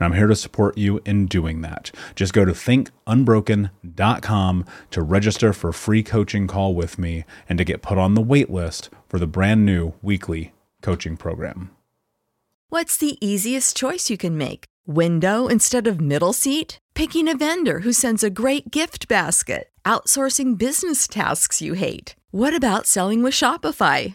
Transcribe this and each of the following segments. And I'm here to support you in doing that. Just go to thinkunbroken.com to register for a free coaching call with me and to get put on the wait list for the brand new weekly coaching program. What's the easiest choice you can make? Window instead of middle seat? Picking a vendor who sends a great gift basket? Outsourcing business tasks you hate? What about selling with Shopify?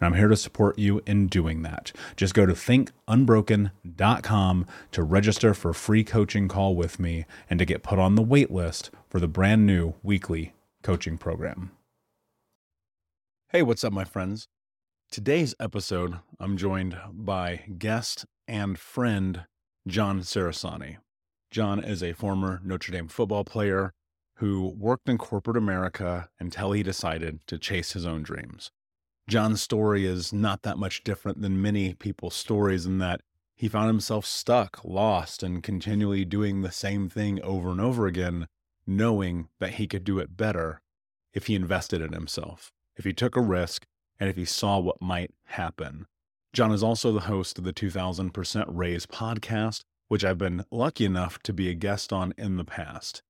And I'm here to support you in doing that. Just go to thinkunbroken.com to register for a free coaching call with me and to get put on the wait list for the brand new weekly coaching program. Hey, what's up, my friends? Today's episode, I'm joined by guest and friend, John Cerasani. John is a former Notre Dame football player who worked in corporate America until he decided to chase his own dreams. John's story is not that much different than many people's stories in that he found himself stuck, lost, and continually doing the same thing over and over again, knowing that he could do it better if he invested in himself, if he took a risk, and if he saw what might happen. John is also the host of the 2000% Raise podcast, which I've been lucky enough to be a guest on in the past.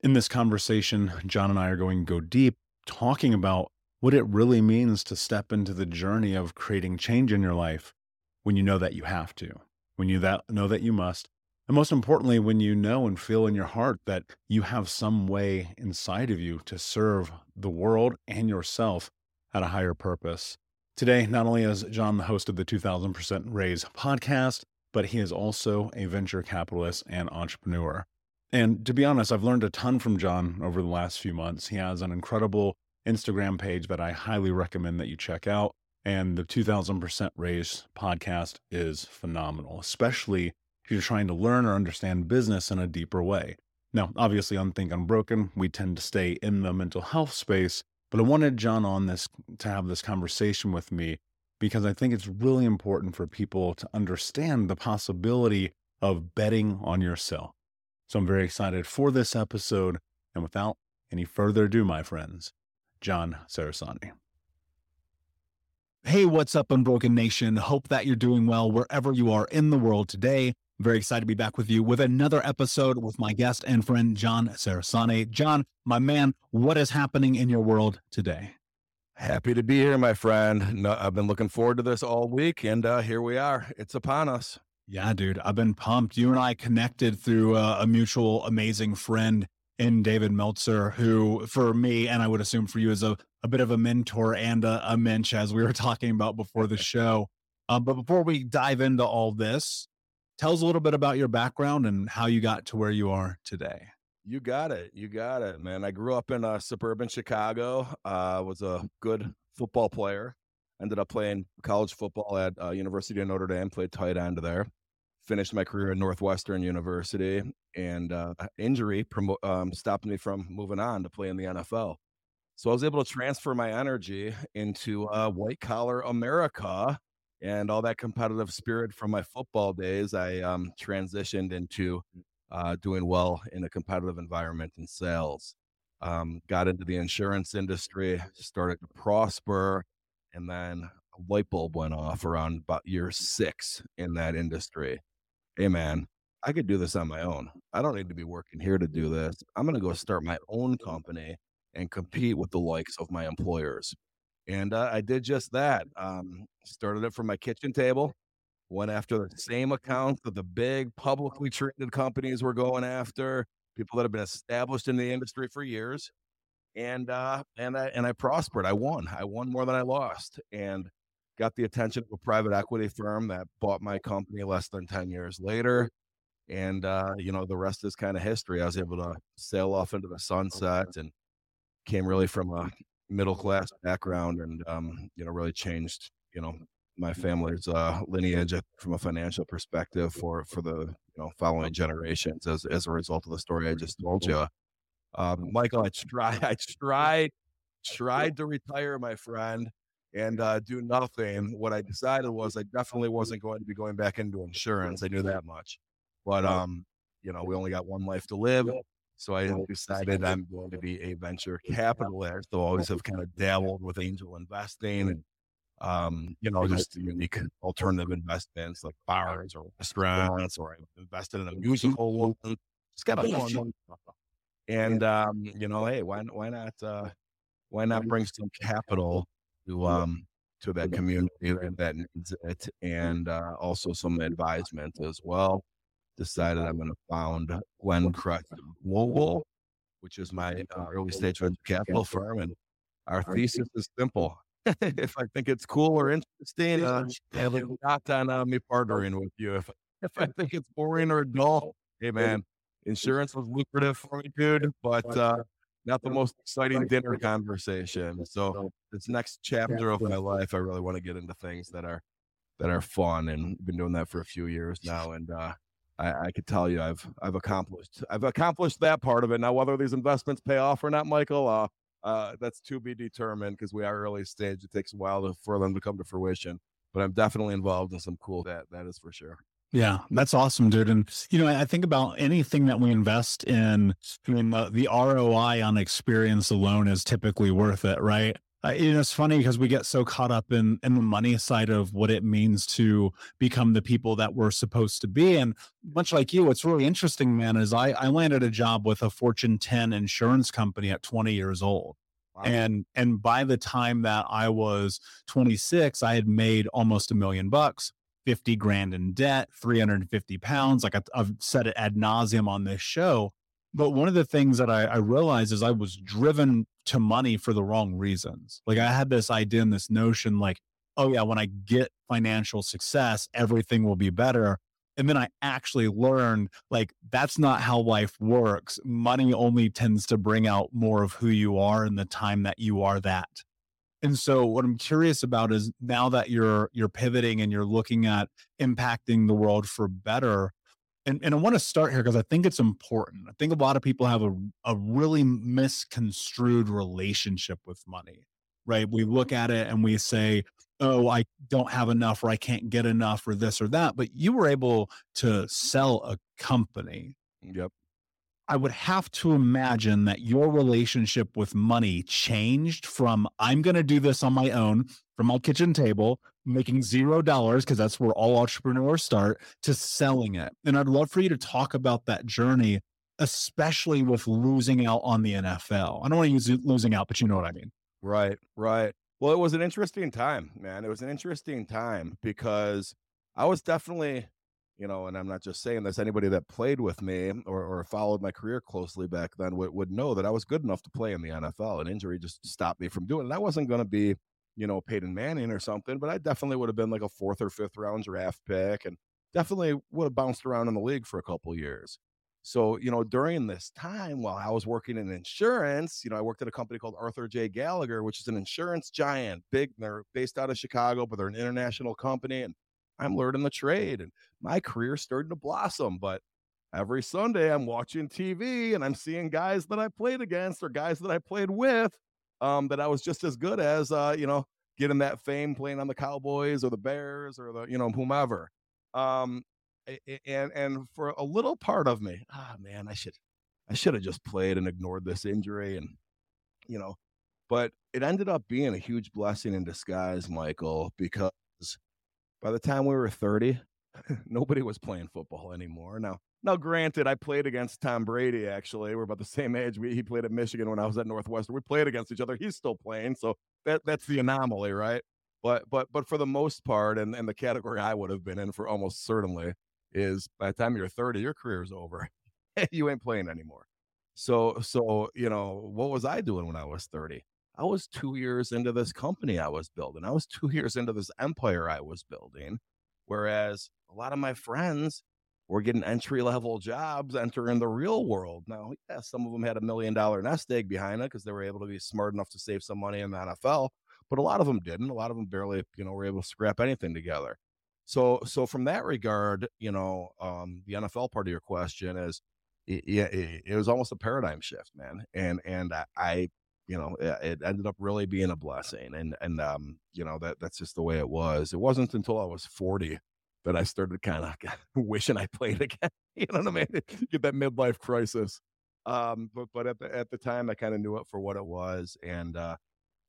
In this conversation, John and I are going to go deep, talking about what it really means to step into the journey of creating change in your life when you know that you have to, when you know that you must, and most importantly, when you know and feel in your heart that you have some way inside of you to serve the world and yourself at a higher purpose. Today, not only is John the host of the 2000% Raise podcast, but he is also a venture capitalist and entrepreneur. And to be honest, I've learned a ton from John over the last few months. He has an incredible Instagram page that I highly recommend that you check out. And the 2000% Raise podcast is phenomenal, especially if you're trying to learn or understand business in a deeper way. Now, obviously on Think Unbroken, we tend to stay in the mental health space, but I wanted John on this to have this conversation with me because I think it's really important for people to understand the possibility of betting on yourself. So I'm very excited for this episode. And without any further ado, my friends, John Cerasani. Hey, what's up, Unbroken Nation? Hope that you're doing well wherever you are in the world today. I'm very excited to be back with you with another episode with my guest and friend, John Cerasani. John, my man, what is happening in your world today? Happy to be here, my friend. No, I've been looking forward to this all week, and here we are. It's upon us. Yeah, dude, I've been pumped. You and I connected through a mutual amazing friend in David Meltzer, who for me, and I would assume for you, is a bit of a mentor and a mensch, as we were talking about before the show. But before we dive into all this, tell us a little bit about your background and how you got to where you are today. You got it, man. I grew up in suburban Chicago, was a good football player, ended up playing college football at University of Notre Dame, played tight end there. Finished my career at Northwestern University, and injury stopped me from moving on to play in the NFL. So I was able to transfer my energy into white-collar America, and all that competitive spirit from my football days, I transitioned into doing well in a competitive environment in sales. Got into the insurance industry, started to prosper, and then a light bulb went off around about year 6 in that industry. Hey man, I could do this on my own. I don't need to be working here to do this. I'm going to go start my own company and compete with the likes of my employers. And I did just that. Started it from my kitchen table, went after the same accounts that the big publicly traded companies were going after, people that have been established in the industry for years. And I prospered. I won more than I lost, and got the attention of a private equity firm that bought my company less than 10 years later. And, the rest is kind of history. I was able to sail off into the sunset and came really from a middle-class background and, really changed, my family's lineage from a financial perspective for the, following generations as a result of the story I just told you. Michael, I tried to retire, my friend. and do nothing. What I decided was I definitely wasn't going to be going back into insurance. I knew that much. But, you know, we only got one life to live. So I decided I'm going to be a venture capitalist. So I always have kind of dabbled with angel investing and, you know, just unique alternative investments like bars or restaurants, or I invested in a musical one. Just got a fun. And, you know, hey, why not bring some capital to that community that needs it, and also some advisement as well. Decided I'm going to found Gwen Crux Wobble, which is my early stage venture capital firm. And our thesis is simple. If I think it's cool or interesting, have a shot on me partnering with you. If I think it's boring or dull, hey man, insurance was lucrative for me, dude, but not the most exciting dinner conversation. So this next chapter of my life, I really want to get into things that are fun, and I've been doing that for a few years now. And I could tell you, I've accomplished that part of it. Now, whether these investments pay off or not, Michael, that's to be determined, because we are early stage. It takes a while for them to come to fruition. But I'm definitely involved in some cool that is for sure. Yeah, that's awesome, dude. And, you know, I think about anything that we invest in, I mean, the ROI on experience alone is typically worth it, right? You know, it's funny because we get so caught up in the money side of what it means to become the people that we're supposed to be. And much like you, what's really interesting, man, is I landed a job with a Fortune 10 insurance company at 20 years old. Wow. And by the time that I was 26, I had made almost $1 million, 50 grand in debt, 350 pounds. Like I've said it ad nauseum on this show. But one of the things that I realized is I was driven to money for the wrong reasons. Like I had this idea and this notion like, oh yeah, when I get financial success, everything will be better. And then I actually learned like, that's not how life works. Money only tends to bring out more of who you are in the time that you are that. And so what I'm curious about is now that you're pivoting and you're looking at impacting the world for better. And I want to start here because I think it's important. I think a lot of people have a really misconstrued relationship with money, right? We look at it and we say, oh, I don't have enough, or I can't get enough, or this or that. But you were able to sell a company. Yep. I would have to imagine that your relationship with money changed from I'm going to do this on my own from my kitchen table, making $0, because that's where all entrepreneurs start, to selling it. And I'd love for you to talk about that journey, especially with losing out on the NFL. I don't want to use losing out, but you know what I mean. Right, right. Well, it was an interesting time, man. It was an interesting time because I was definitely... You know, and I'm not just saying this, anybody that played with me or followed my career closely back then would know that I was good enough to play in the NFL. An injury just stopped me from doing it. I wasn't going to be, you know, Peyton Manning or something, but I definitely would have been like a 4th or 5th round draft pick and definitely would have bounced around in the league for a couple of years. So, you know, during this time while I was working in insurance, you know, I worked at a company called Arthur J. Gallagher, which is an insurance giant, big. They're based out of Chicago, but they're an international company, and I'm learning the trade and my career starting to blossom. But every Sunday I'm watching TV and I'm seeing guys that I played against or guys that I played with that I was just as good as, you know, getting that fame playing on the Cowboys or the Bears or the, you know, whomever. And for a little part of me, man, I should have just played and ignored this injury. And, you know, but it ended up being a huge blessing in disguise, Michael, because by the time we were 30, nobody was playing football anymore. Now, granted, I played against Tom Brady, actually. We're about the same age. He played at Michigan when I was at Northwestern. We played against each other. He's still playing. So that's the anomaly, right? But for the most part, and the category I would have been in for almost certainly is by the time you're 30, your career's over. You ain't playing anymore. So, you know, what was I doing when I was 30? I was 2 years into this company I was building. I was 2 years into this empire I was building, whereas a lot of my friends were getting entry-level jobs entering the real world. Now, yeah, some of them had $1 million nest egg behind it because they were able to be smart enough to save some money in the NFL, but a lot of them didn't. A lot of them barely, you know, were able to scrap anything together. So from that regard, you know, the NFL part of your question is, it was almost a paradigm shift, man. And I you know, it ended up really being a blessing. And you know, that's just the way it was. It wasn't until I was 40 that I started kind of wishing I played again. You know what I mean? Get that midlife crisis. But at the time, I kind of knew it for what it was. And,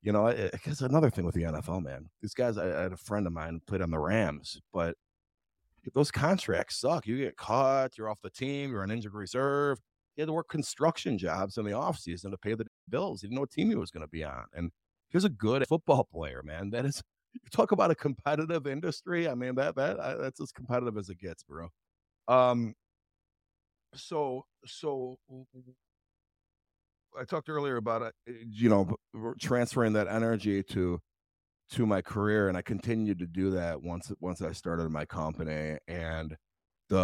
you know, because another thing with the NFL, man, these guys, I had a friend of mine played on the Rams, but those contracts suck. You get caught, you're off the team, you're on injured reserve. He had to work construction jobs in the offseason to pay the bills. He didn't know what team he was going to be on. And he was a good football player, man. That is, you talk about a competitive industry. I mean, that's as competitive as it gets, bro. So I talked earlier about, you know, transferring that energy to my career. And I continued to do that once I started my company, and you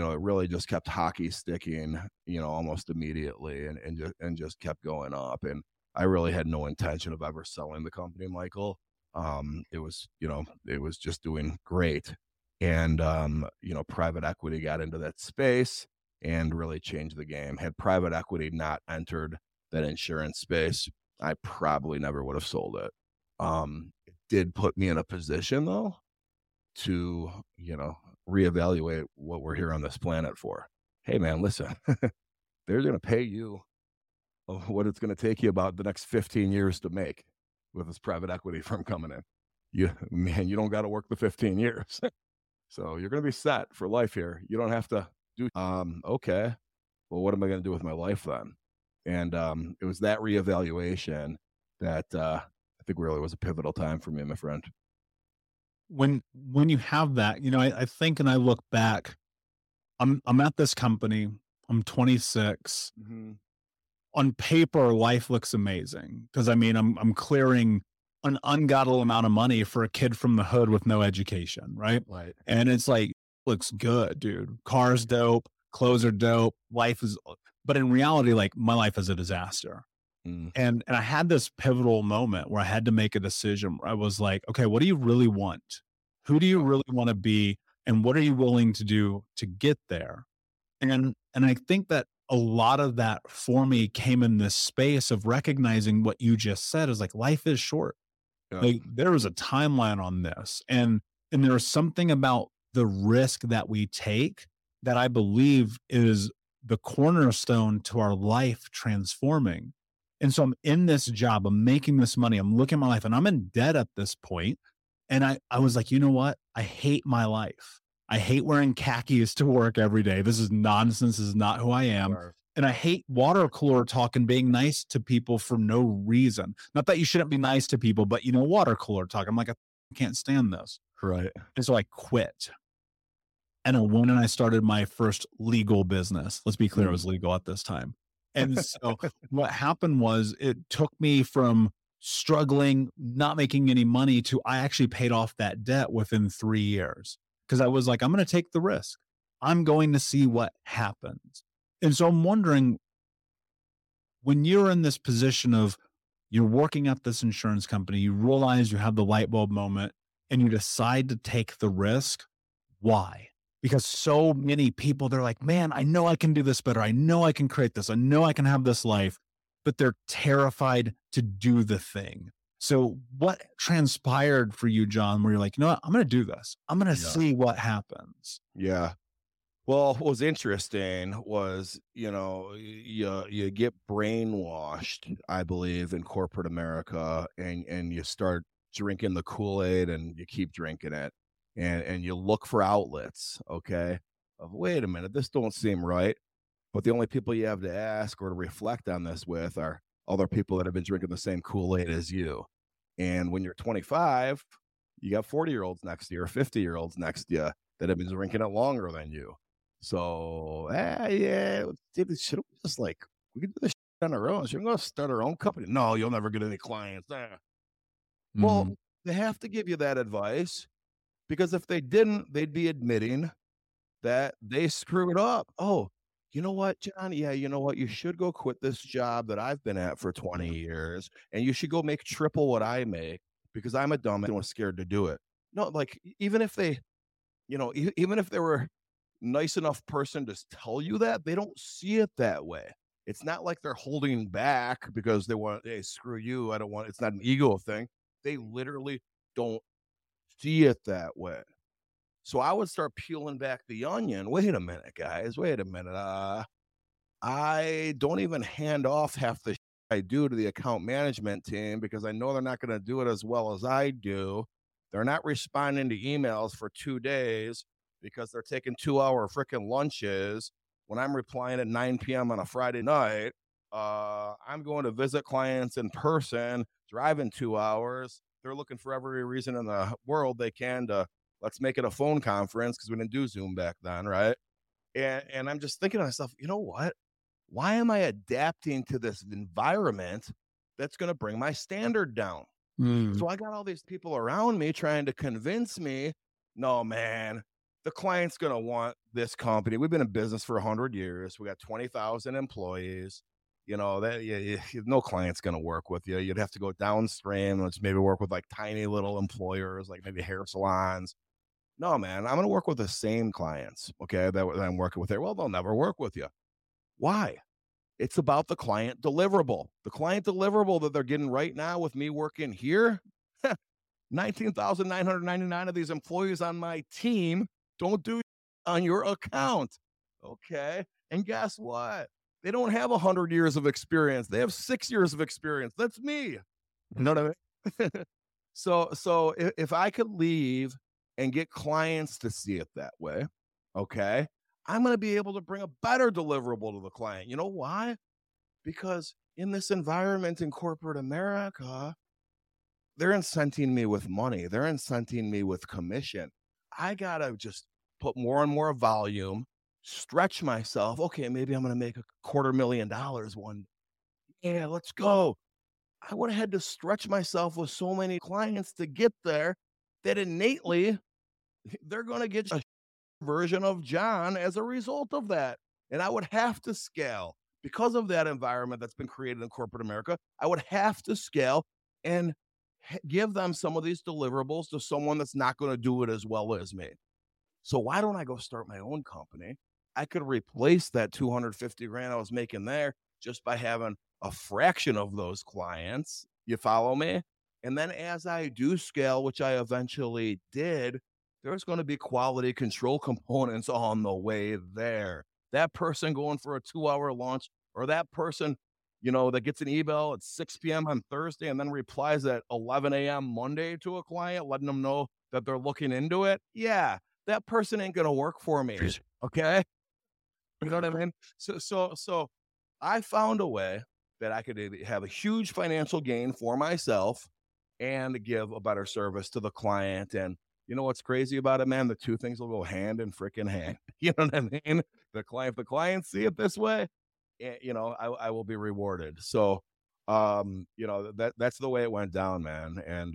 know, it really just kept hockey sticking, you know, almost immediately, and just kept going up. And I really had no intention of ever selling the company, Michael. It was just doing great. And, you know, private equity got into that space and really changed the game. Had private equity not entered that insurance space, I probably never would have sold it. It did put me in a position, though, to, you know, reevaluate what we're here on this planet for. Hey, man, listen, they're going to pay you what it's going to take you about the next 15 years to make with this private equity firm coming in. You don't got to work the 15 years. So you're going to be set for life here. You don't have to do, okay, well, what am I going to do with my life then? And it was that reevaluation that I think really was a pivotal time for me, my friend. When you have that, you know, I think, and I look back, I'm at this company, I'm 26. Mm-hmm. On paper, life looks amazing. Cause I mean, I'm clearing an ungodly amount of money for a kid from the hood with no education. Right. And it's like, looks good, dude. Car's dope. Clothes are dope. Life is, but in reality, like my life is a disaster. And I had this pivotal moment where I had to make a decision. I was like, okay, what do you really want? Who do you really want to be? And what are you willing to do to get there? And I think that a lot of that for me came in this space of recognizing what you just said is like, life is short. Yeah. Like there was a timeline on this. And there was something about the risk that we take that I believe is the cornerstone to our life transforming. And so I'm in this job, I'm making this money, I'm looking at my life, and I'm in debt at this point. And I was like, you know what? I hate my life. I hate wearing khakis to work every day. This is nonsense. This is not who I am. Sure. And I hate water cooler talk and being nice to people for no reason. Not that you shouldn't be nice to people, but you know, water cooler talk. I'm like, I can't stand this. Right. And so I quit. And I went and I started my first legal business. Let's be clear, it was legal at this time. And so what happened was it took me from struggling, not making any money to, I actually paid off that debt within 3 years. Cause I was like, I'm going to take the risk. I'm going to see what happens. And so I'm wondering, when you're in this position of you're working at this insurance company, you realize you have the light bulb moment and you decide to take the risk. Why? Because so many people, they're like, man, I know I can do this better. I know I can create this. I know I can have this life, but they're terrified to do the thing. So what transpired for you, John, where you're like, you know what, I'm going to do this. I'm going to see what happens. Yeah. Well, what was interesting was, you know, you get brainwashed, I believe, in corporate America, and you start drinking the Kool-Aid and you keep drinking it. And you look for outlets, okay, of, wait a minute, this don't seem right. But the only people you have to ask or to reflect on this with are other people that have been drinking the same Kool-Aid as you. And when you're 25, you got 40-year-olds next to you or 50-year-olds next to you that have been drinking it longer than you. So, should we just like, we can do this on our own? Should we go start our own company? No, you'll never get any clients. Mm-hmm. Well, they have to give you that advice. Because if they didn't, they'd be admitting that they screwed up. Oh, you know what, John? Yeah, you know what? You should go quit this job that I've been at for 20 years, and you should go make triple what I make because I'm a dumbass and was scared to do it. No, like even if they, you know, even if they were a nice enough person to tell you that, they don't see it that way. It's not like they're holding back because they want, hey, screw you, I don't want, it's not an ego thing. They literally don't see it that way. So I would start peeling back the onion. Wait a minute, guys. Wait a minute. I don't even hand off half the shit I do to the account management team because I know they're not going to do it as well as I do. They're not responding to emails for 2 days because they're taking 2-hour freaking lunches. When I'm replying at 9 p.m. on a Friday night, I'm going to visit clients in person, driving 2 hours. They're looking for every reason in the world they can to, let's make it a phone conference because we didn't do Zoom back then, right? And I'm just thinking to myself, you know what? Why am I adapting to this environment that's going to bring my standard down? So I got all these people around me trying to convince me, no, man, the client's going to want this company. We've been in business for 100 years. We got 20,000 employees. You know, that no client's going to work with you. You'd have to go downstream, which maybe work with like tiny little employers, like maybe hair salons. No, man, I'm going to work with the same clients, okay, that I'm working with there. Well, they'll never work with you. Why? It's about the client deliverable. The client deliverable that they're getting right now with me working here, 19,999 of these employees on my team don't do on your account, okay? And guess what? They don't have 100 years of experience. They have 6 years of experience. That's me. You know what I mean? So if I could leave and get clients to see it that way, okay, I'm going to be able to bring a better deliverable to the client. You know why? Because in this environment in corporate America, they're incenting me with money. They're incenting me with commission. I got to just put more and more volume, stretch myself. Okay, maybe I'm going to make $250,000 one day. Yeah, let's go. I would have had to stretch myself with so many clients to get there that innately they're going to get a version of John as a result of that. And I would have to scale because of that environment that's been created in corporate America. I would have to scale and give them some of these deliverables to someone that's not going to do it as well as me. So why don't I go start my own company? I could replace that $250,000 I was making there just by having a fraction of those clients. You follow me? And then as I do scale, which I eventually did, there's going to be quality control components on the way there. That person going for a 2-hour launch, or that person, you know, that gets an email at 6 p.m. on Thursday and then replies at 11 a.m. Monday to a client, letting them know that they're looking into it. Yeah, that person ain't going to work for me. Okay. You know what I mean? So I found a way that I could have a huge financial gain for myself and give a better service to the client. And you know what's crazy about it, man? The two things will go hand in freaking hand. You know what I mean? The clients see it this way, you know, I will be rewarded. So, you know, that's the way it went down, man. And,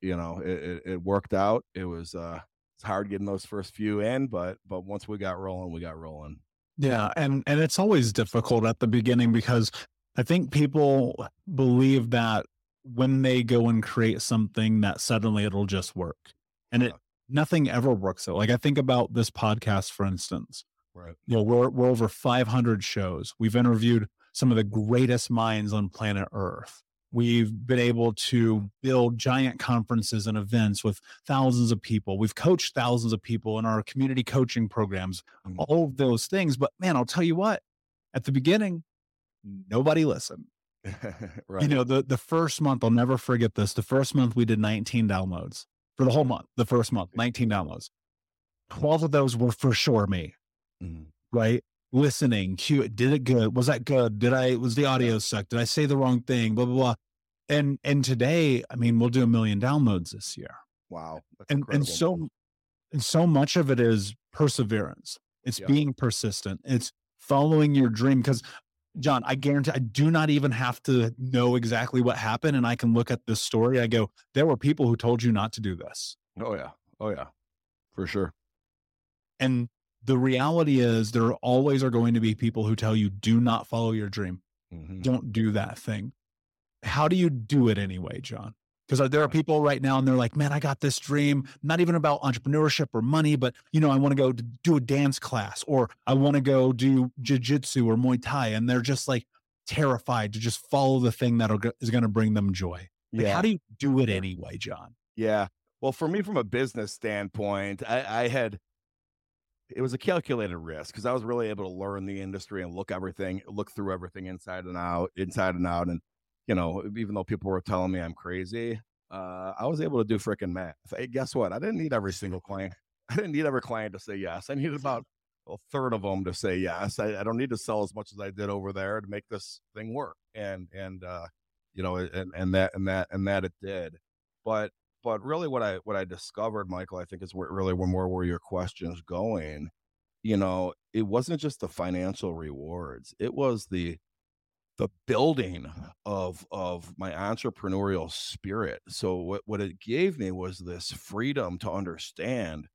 you know, it worked out. It was it's hard getting those first few in, but once we got rolling, we got rolling. Yeah. And it's always difficult at the beginning because I think people believe that when they go and create something that suddenly it'll just work. And nothing ever works out. Like I think about this podcast, for instance. Right. You know, we're over 500 shows. We've interviewed some of the greatest minds on planet Earth. We've been able to build giant conferences and events with thousands of people. We've coached thousands of people in our community coaching programs, all of those things. But man, I'll tell you what, at the beginning, nobody listened. Right. You know, the first month, I'll never forget this. The first month we did 19 downloads. For the whole month, the first month, 19 downloads. 12 of those were for sure me, right? Listening, did it good? Was that good? Was the audio suck? Did I say the wrong thing? Blah, blah, blah. And today, I mean, we'll do 1 million downloads this year. Wow. And so much of it is perseverance. It's being persistent. It's following your dream. Because John, I guarantee I do not even have to know exactly what happened. And I can look at this story. I go, there were people who told you not to do this. Oh yeah. Oh yeah. For sure. And the reality is there always are going to be people who tell you, do not follow your dream. Don't do that thing. How do you do it anyway, John? Because there are people right now and they're like, man, I got this dream, not even about entrepreneurship or money, but, you know, I want to go do a dance class, or I want to go do jiu-jitsu or Muay Thai. And they're just like terrified to just follow the thing that is going to bring them joy. Like, yeah. How do you do it anyway, John? Yeah. Well, for me, from a business standpoint, it was a calculated risk because I was really able to learn the industry and look through everything inside and out. And, you know, even though people were telling me I'm crazy, I was able to do freaking math. Hey, guess what? I didn't need every single client. I didn't need every client to say yes. I needed about a third of them to say yes. I don't need to sell as much as I did over there to make this thing work. And it did. But really what I discovered, Michael, I think is really more where your question is going. You know, it wasn't just the financial rewards. It was the building of my entrepreneurial spirit. So what it gave me was this freedom to understand,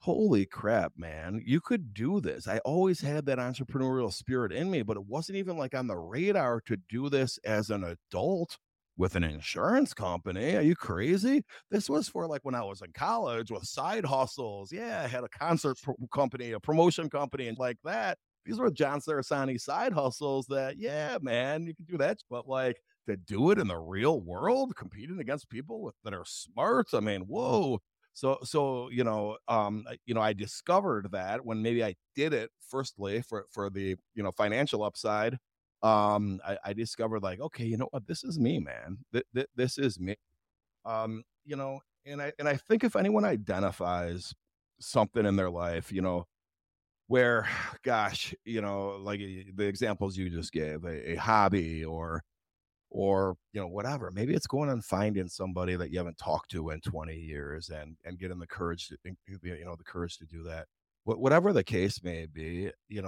holy crap, man, you could do this. I always had that entrepreneurial spirit in me, but it wasn't even like on the radar to do this as an adult with an insurance company. Are you crazy? This was for like when I was in college with side hustles. Yeah, I had a concert company, a promotion company, and like that. These were John Cerasani side hustles that, yeah, man, you can do that. But like to do it in the real world, competing against people that are smart. I mean, whoa. So, you know, I discovered that when maybe I did it firstly for the, you know, financial upside, I discovered like, okay, you know what, this is me, man. This is me. You know, and I think if anyone identifies something in their life, you know, where, gosh, you know, like the examples you just gave, a hobby or, you know, whatever, maybe it's going and finding somebody that you haven't talked to in 20 years and getting the courage to, you know, the courage to do that, whatever the case may be, you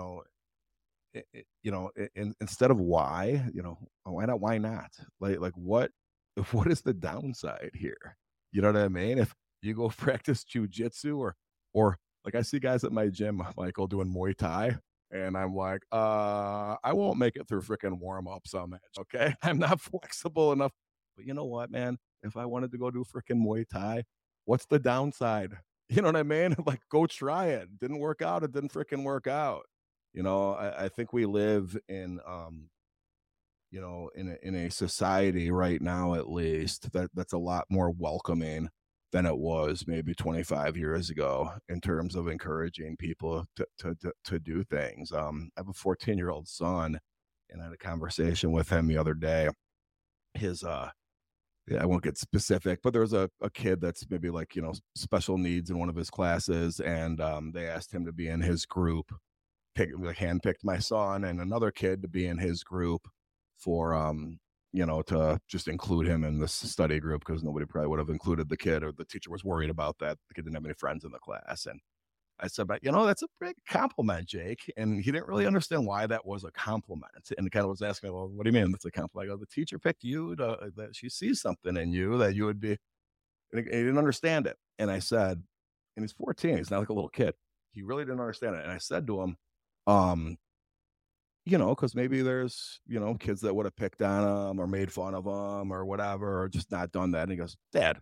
know, instead of why, you know, why not? Why not? Like what is the downside here? You know what I mean? If you go practice jujitsu or, like I see guys at my gym, Michael, doing Muay Thai, and I'm like, I won't make it through freaking warm-ups on that, okay? I'm not flexible enough. But you know what, man? If I wanted to go do freaking Muay Thai, what's the downside? You know what I mean? Like, go try it. Didn't work out. It didn't freaking work out. You know, I think we live in, you know, in a society right now, at least, that's a lot more welcoming than it was maybe 25 years ago in terms of encouraging people to do things. I have a 14-year-old son, and I had a conversation with him the other day. His I won't get specific, but there was a kid that's maybe like, you know, special needs in one of his classes, and they asked him to be in his group. Handpicked my son and another kid to be in his group for you know, to just include him in this study group because nobody probably would have included the kid, or the teacher was worried about that. The kid didn't have any friends in the class. And I said, but, you know, that's a big compliment, Jake. And he didn't really understand why that was a compliment. And he kind of was asking me, well, what do you mean that's a compliment? I go, the teacher picked you, that she sees something in you that you would be, and he didn't understand it. And I said, and he's 14, he's not like a little kid. He really didn't understand it. And I said to him, you know, because maybe there's, you know, kids that would have picked on him or made fun of him or whatever, or just not done that. And he goes, Dad,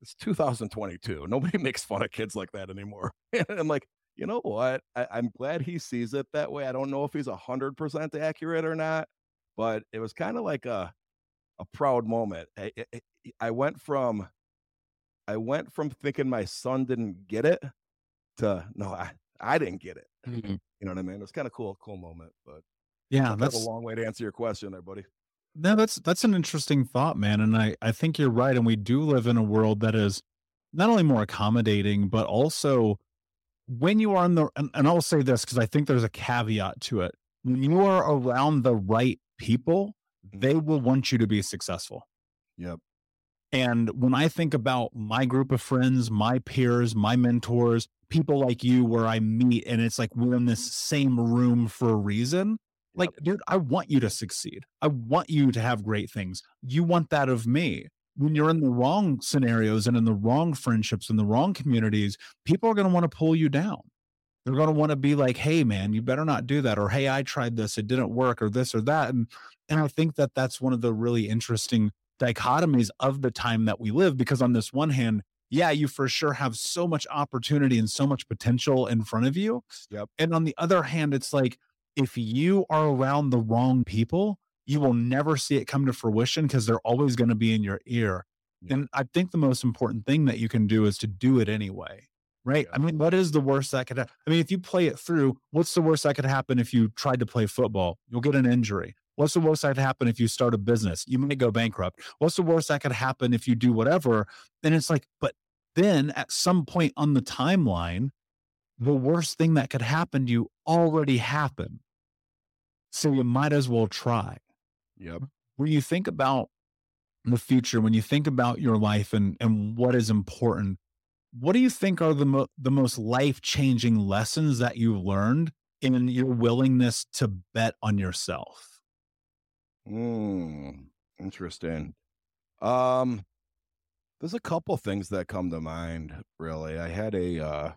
it's 2022. Nobody makes fun of kids like that anymore. And I'm like, you know what? I'm glad he sees it that way. I don't know if he's 100% accurate or not, but it was kind of like a proud moment. I went from thinking my son didn't get it to, no, I didn't get it. Mm-hmm. You know what I mean? It's kind of cool moment, but. Yeah, that's a long way to answer your question there, buddy. No, that's an interesting thought, man. And I think you're right. And we do live in a world that is not only more accommodating, but also when you are in the, and I'll say this because I think there's a caveat to it. When you are around the right people, they will want you to be successful. Yep. And when I think about my group of friends, my peers, my mentors, people like you where I meet, and it's like we're in this same room for a reason. Like, dude, I want you to succeed. I want you to have great things. You want that of me. When you're in the wrong scenarios and in the wrong friendships and the wrong communities, people are going to want to pull you down. They're going to want to be like, hey, man, you better not do that. Or, hey, I tried this. It didn't work, or this or that. And I think that's one of the really interesting dichotomies of the time that we live, because on this one hand, yeah, you for sure have so much opportunity and so much potential in front of you. Yep. And on the other hand, it's like, if you are around the wrong people, you will never see it come to fruition because they're always going to be in your ear. Yep. And I think the most important thing that you can do is to do it anyway, right? Yep. I mean, what is the worst that could happen? I mean, if you play it through, what's the worst that could happen if you tried to play football? You'll get an injury. What's the worst that could happen if you start a business? You may go bankrupt. What's the worst that could happen if you do whatever? And it's like, but then at some point on the timeline, the worst thing that could happen to you already happened. So you might as well try. Yep. When you think about the future, when you think about your life and what is important, what do you think are the most life-changing lessons that you've learned in your willingness to bet on yourself? Interesting. There's a couple things that come to mind, really. I had a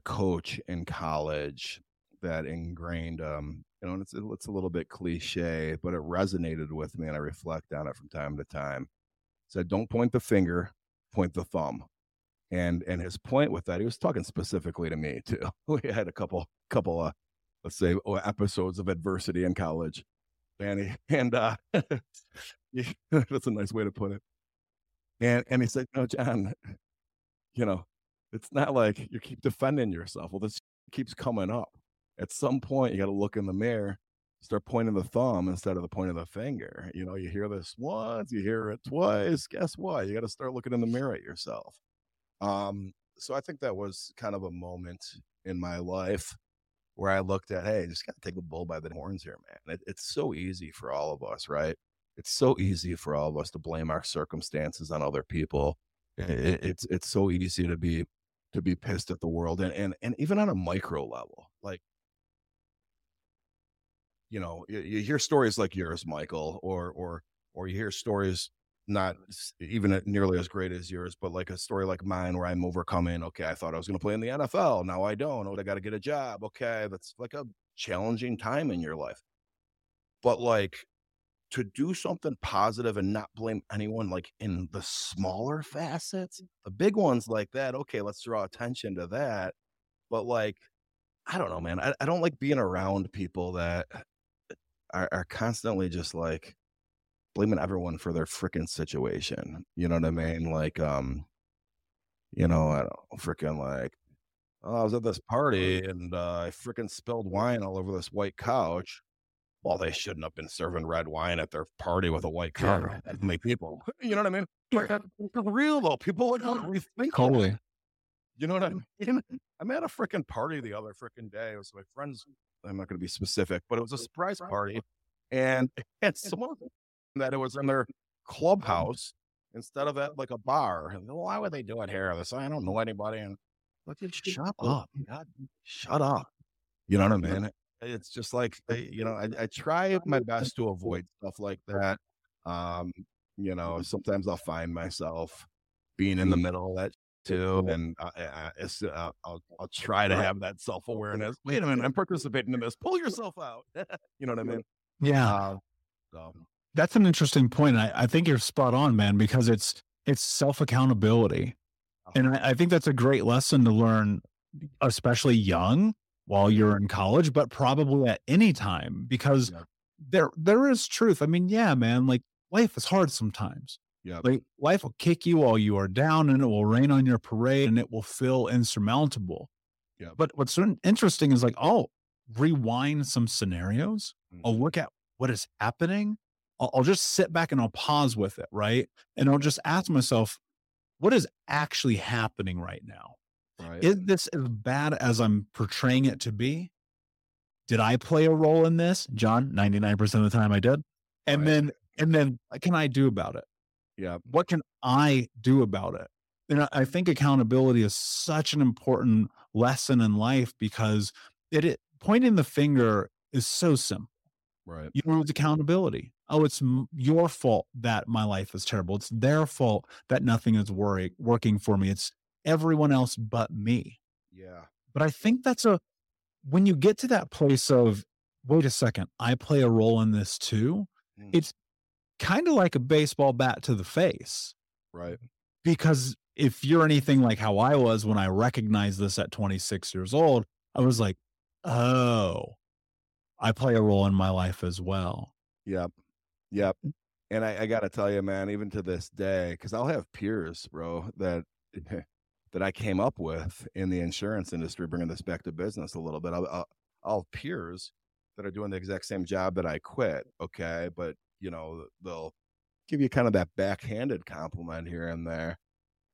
coach in college that ingrained, and it's a little bit cliche, but it resonated with me and I reflect on it from time to time. He said, don't point the finger, point the thumb. And his point with that, he was talking specifically to me too. We had a couple, let's say, episodes of adversity in college. And that's a nice way to put it. And he said, no, John, it's not like you keep defending yourself. Well, this keeps coming up. At some point, you got to look in the mirror, start pointing the thumb instead of the point of the finger. You hear this once, you hear it twice. Guess what? You got to start looking in the mirror at yourself. So I think that was kind of a moment in my life where I looked at, hey, just got to take the bull by the horns here, man. It's so easy for all of us, right? It's so easy for all of us to blame our circumstances on other people. It's so easy to be pissed at the world. And even on a micro level, like, you hear stories like yours, Michael, or you hear stories not even nearly as great as yours, but like a story like mine where I'm overcoming. Okay, I thought I was going to play in the NFL. Now I don't. Oh, I got to get a job. Okay, that's like a challenging time in your life. But like to do something positive and not blame anyone, like in the smaller facets, the big ones like that. Okay, let's draw attention to that. But like, I don't know, man. I don't like being around people that are constantly just like blaming everyone for their freaking situation. You know what I mean? Like, I don't know, freaking like, oh, I was at this party and I freaking spilled wine all over this white couch. Well, they shouldn't have been serving red wine at their party with a white couch. Yeah. That many people, you know what I mean? Like, for real though, people would not rethink. Totally. You know what I mean? I'm at a freaking party the other freaking day. It was my friends. I'm not going to be specific, but it was a surprise party, and someone that it was in their clubhouse instead of at like a bar. And why would they do it here? This I don't know anybody. And look, shut up, God, shut up. You know what I mean? It's just like, I try my best to avoid stuff like that. Sometimes I'll find myself being in the middle of that too. And I'll try to have that self-awareness. Wait a minute, I'm participating in this. Pull yourself out. You know what I mean? Yeah. That's an interesting point. I think you're spot on, man, because it's self-accountability. And I think that's a great lesson to learn, especially young while you're in college, but probably at any time, because there is truth. I mean, yeah, man, like life is hard sometimes. Yeah, like life will kick you while you are down and it will rain on your parade and it will feel insurmountable. Yeah. But what's interesting is like, I'll rewind some scenarios. Mm-hmm. I'll look at what is happening. I'll just sit back and I'll pause with it, right? And I'll just ask myself, what is actually happening right now? Right. Is this as bad as I'm portraying it to be? Did I play a role in this? John, 99% of the time I did. And then what can I do about it? Yeah. What can I do about it? And I think accountability is such an important lesson in life because it pointing the finger is so simple. Right. You don't have accountability. Oh, it's your fault that my life is terrible. It's their fault that nothing is working for me. It's everyone else but me. Yeah. But I think that's when you get to that place of, wait a second, I play a role in this too. It's kind of like a baseball bat to the face. Right. Because if you're anything like how I was when I recognized this at 26 years old, I was like, oh, I play a role in my life as well. Yep. Yep. And I got to tell you, man, even to this day, because I'll have peers, bro, that I came up with in the insurance industry, bringing this back to business a little bit. I'll have peers that are doing the exact same job that I quit. Okay. But, you know, they'll give you kind of that backhanded compliment here and there.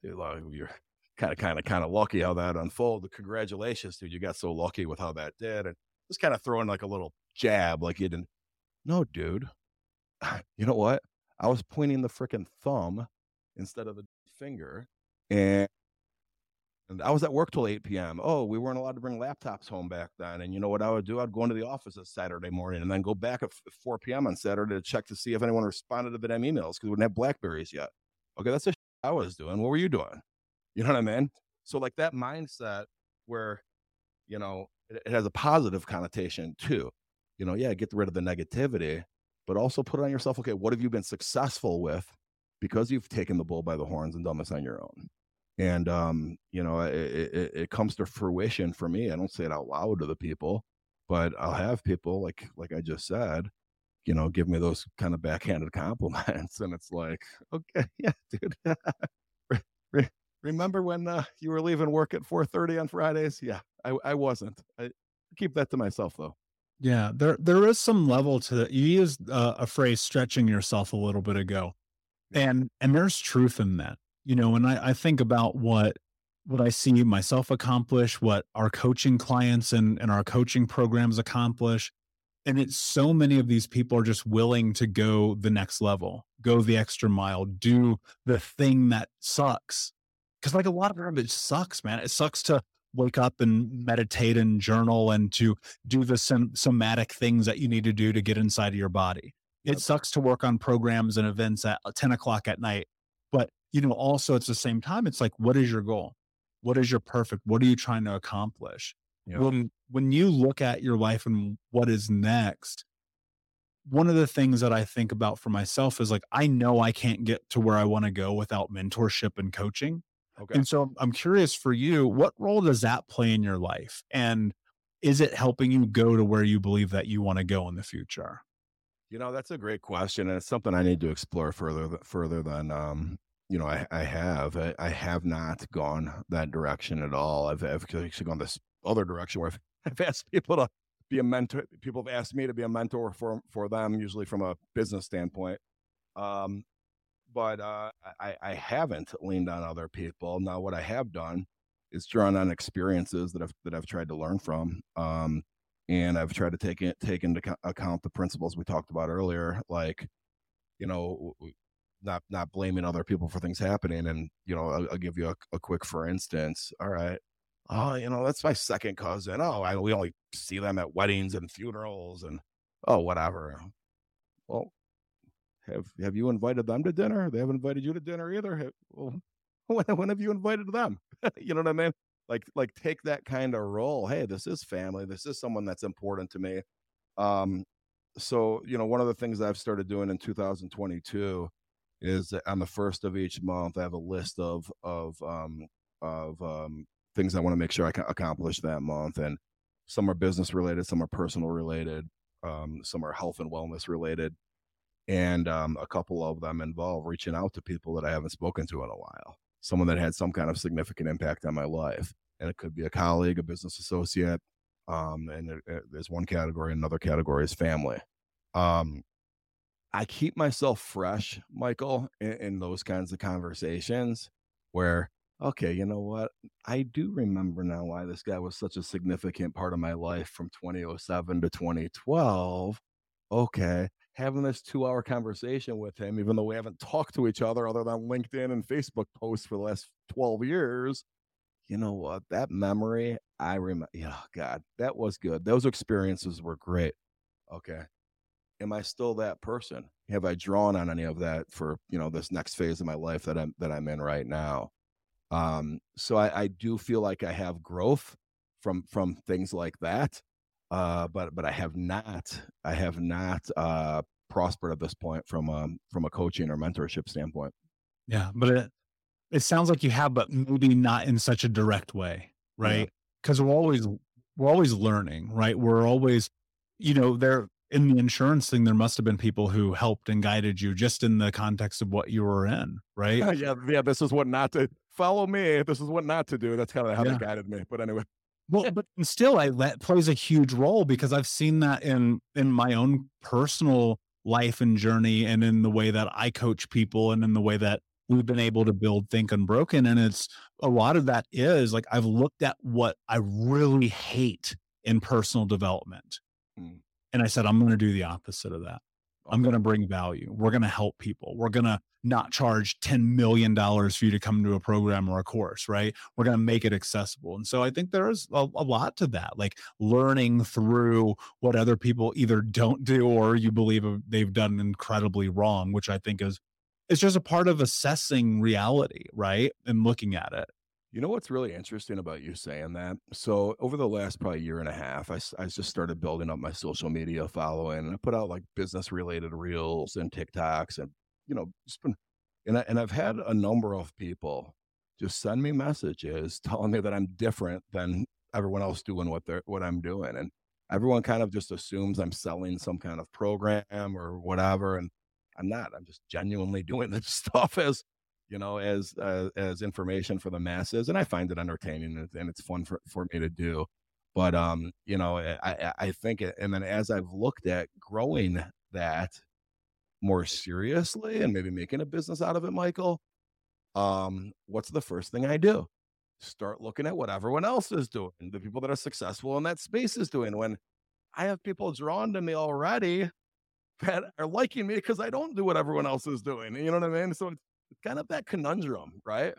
You're kind of lucky how that unfolded. Congratulations, dude. You got so lucky with how that did. And just kind of throwing like a little jab, like you didn't. No, dude. You know what? I was pointing the freaking thumb instead of the finger. And I was at work till 8 p.m. Oh, we weren't allowed to bring laptops home back then. And you know what I would do? I'd go into the office on Saturday morning and then go back at 4 p.m. on Saturday to check to see if anyone responded to the damn emails because we didn't have Blackberries yet. Okay, that's the shit I was doing. What were you doing? You know what I mean? So like that mindset where, you know, it has a positive connotation too. You know, yeah, get rid of the negativity, but also put it on yourself. Okay, what have you been successful with because you've taken the bull by the horns and done this on your own? And, you know, it comes to fruition for me. I don't say it out loud to the people, but I'll have people like I just said, you know, give me those kind of backhanded compliments. And it's like, okay, yeah, dude. Remember when you were leaving work at 4:30 on Fridays? Yeah, I wasn't. I keep that to myself though. Yeah. There is some level to that. You used a phrase, stretching yourself a little bit ago. And there's truth in that. You know, and I think about what I see myself accomplish, what our coaching clients and our coaching programs accomplish. And it's so many of these people are just willing to go the next level, go the extra mile, do the thing that sucks. Because like a lot of it sucks, man. It sucks to wake up and meditate and journal and to do the somatic things that you need to do to get inside of your body. It sucks to work on programs and events at 10 o'clock at night. But, you know, also at the same time, it's like, what is your goal? What is your perfect? What are you trying to accomplish? Yeah. When you look at your life and what is next, one of the things that I think about for myself is like, I know I can't get to where I want to go without mentorship and coaching. Okay. And so I'm curious for you, what role does that play in your life? And is it helping you go to where you believe that you want to go in the future? You know, that's a great question. And it's something I need to explore further than, you know, I have not gone that direction at all. I've actually gone this other direction where I've asked people to be a mentor. People have asked me to be a mentor for them, usually from a business standpoint. But I haven't leaned on other people. Now, what I have done is drawn on experiences that I've tried to learn from. And I've tried to take into account the principles we talked about earlier, like, you know, not blaming other people for things happening. And, you know, I'll give you a quick, for instance. All right. Oh, you know, that's my second cousin. Oh, we only see them at weddings and funerals and, oh, whatever. Well, have you invited them to dinner? They haven't invited you to dinner either. When have you invited them? You know what I mean? Like take that kind of role. Hey, this is family. This is someone that's important to me. So, you know, one of the things I've started doing in 2022 is on the first of each month, I have a list of things I want to make sure I can accomplish that month. And some are business related, some are personal related, some are health and wellness related. And a couple of them involve reaching out to people that I haven't spoken to in a while. Someone that had some kind of significant impact on my life. And it could be a colleague, a business associate. And there's one category, another category is family. I keep myself fresh, Michael, in those kinds of conversations where, okay, you know what? I do remember now why this guy was such a significant part of my life from 2007 to 2012. Okay. Having this 2-hour conversation with him, even though we haven't talked to each other other than LinkedIn and Facebook posts for the last 12 years, you know what? That memory, I remember, yeah, God, that was good. Those experiences were great. Okay. Am I still that person? Have I drawn on any of that for, you know, this next phase of my life that I'm in right now? So I do feel like I have growth from things like that. But I have not prospered at this point from a coaching or mentorship standpoint. Yeah, but it sounds like you have, but maybe not in such a direct way, right? Because we're always learning, right? We're always, there in the insurance thing, there must have been people who helped and guided you just in the context of what you were in, right? Yeah. This is what not to follow me. This is what not to do. That's kind of how they guided me. But anyway. Well, but still, that plays a huge role, because I've seen that in my own personal life and journey, and in the way that I coach people, and in the way that we've been able to build Think Unbroken. And it's a lot of that is like, I've looked at what I really hate in personal development. Mm. And I said, I'm going to do the opposite of that. I'm going to bring value. We're going to help people. We're going to not charge $10 million for you to come to a program or a course, right? We're going to make it accessible. And so I think there is a lot to that, like learning through what other people either don't do or you believe they've done incredibly wrong, which I think is, it's just a part of assessing reality, right? And looking at it. You know what's really interesting about you saying that? So over the last probably year and a half, I just started building up my social media following, and I put out like business related reels and TikToks, and I've had a number of people just send me messages telling me that I'm different than everyone else doing what I'm doing, and everyone kind of just assumes I'm selling some kind of program or whatever, and I'm not. I'm just genuinely doing this stuff as information for the masses, and I find it entertaining and it's fun for me to do. But I think it, and then as I've looked at growing that more seriously and maybe making a business out of it, Michael, what's the first thing I do? Start looking at what everyone else is doing, the people that are successful in that space is doing, when I have people drawn to me already that are liking me because I don't do what everyone else is doing. You know what I mean? So it's kind of that conundrum, right?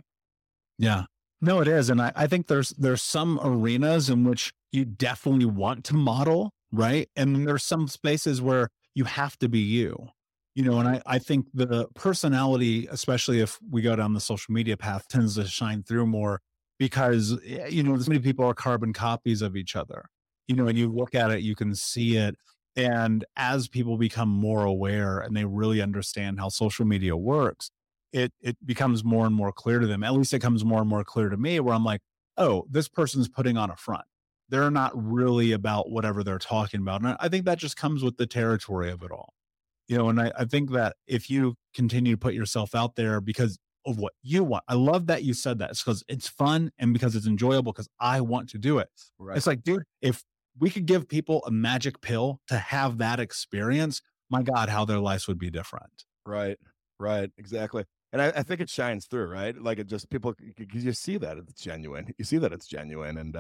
Yeah. No, it is. And I think there's some arenas in which you definitely want to model, right? And there's some spaces where you have to be you. And I think the personality, especially if we go down the social media path, tends to shine through more because, so many people are carbon copies of each other, and you look at it, you can see it. And as people become more aware and they really understand how social media works, it becomes more and more clear to them. At least it comes more and more clear to me, where I'm like, oh, this person's putting on a front. They're not really about whatever they're talking about. And I think that just comes with the territory of it all. And I think that if you continue to put yourself out there because of what you want, I love that you said that. It's because it's fun and because it's enjoyable, because I want to do it. Right. It's like, dude, if we could give people a magic pill to have that experience, my God, how their lives would be different. Right. Exactly. And I think it shines through, right? Like it just, people, because you see that it's genuine. You see that it's genuine. And,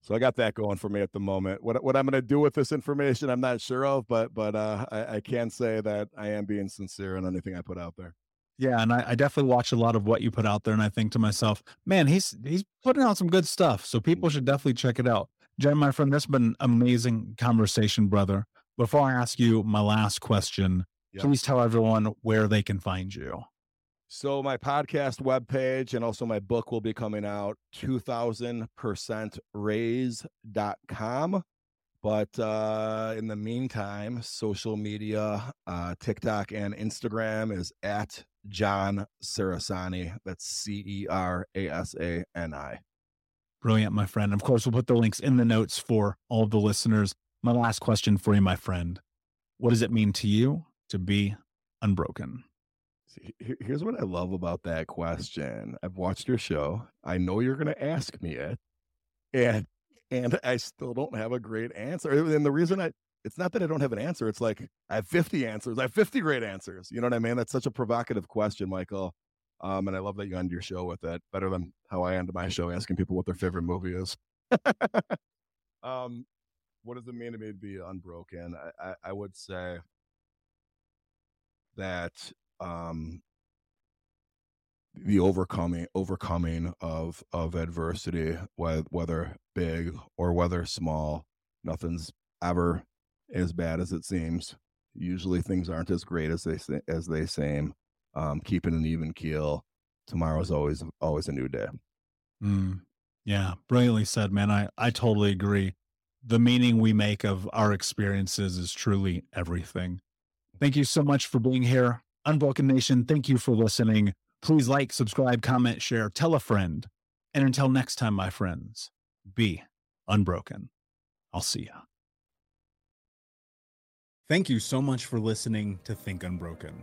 so I got that going for me at the moment. What I'm going to do with this information, I'm not sure of, but I can say that I am being sincere in anything I put out there. Yeah, and I definitely watch a lot of what you put out there, and I think to myself, man, he's putting out some good stuff. So people should definitely check it out. Jen, my friend, this has been an amazing conversation, brother. Before I ask you my last question, Please tell everyone where they can find you. So my podcast webpage and also my book will be coming out, 2000%raise.com. But in the meantime, social media, TikTok and Instagram is at John Cerasani. That's Cerasani. Brilliant, my friend. Of course, we'll put the links in the notes for all of the listeners. My last question for you, my friend. What does it mean to you to be unbroken? Here's what I love about that question. I've watched your show. I know you're going to ask me it, and I still don't have a great answer. And the reason it's not that I don't have an answer. It's like I have 50 answers. I have 50 great answers. You know what I mean? That's such a provocative question, Michael. And I love that you end your show with it. Better than how I end my show asking people what their favorite movie is. What does it mean to me to be unbroken? I would say that the overcoming of adversity, whether big or whether small, nothing's ever as bad as it seems. Usually things aren't as great as they seem. Keeping an even keel. Tomorrow's always a new day. Yeah, brilliantly said, man. I totally agree. The meaning we make of our experiences is truly everything. Thank you so much for being here. Unbroken Nation, thank you for listening. Please like, subscribe, comment, share, tell a friend. And until next time, my friends, be unbroken. I'll see ya. Thank you so much for listening to Think Unbroken.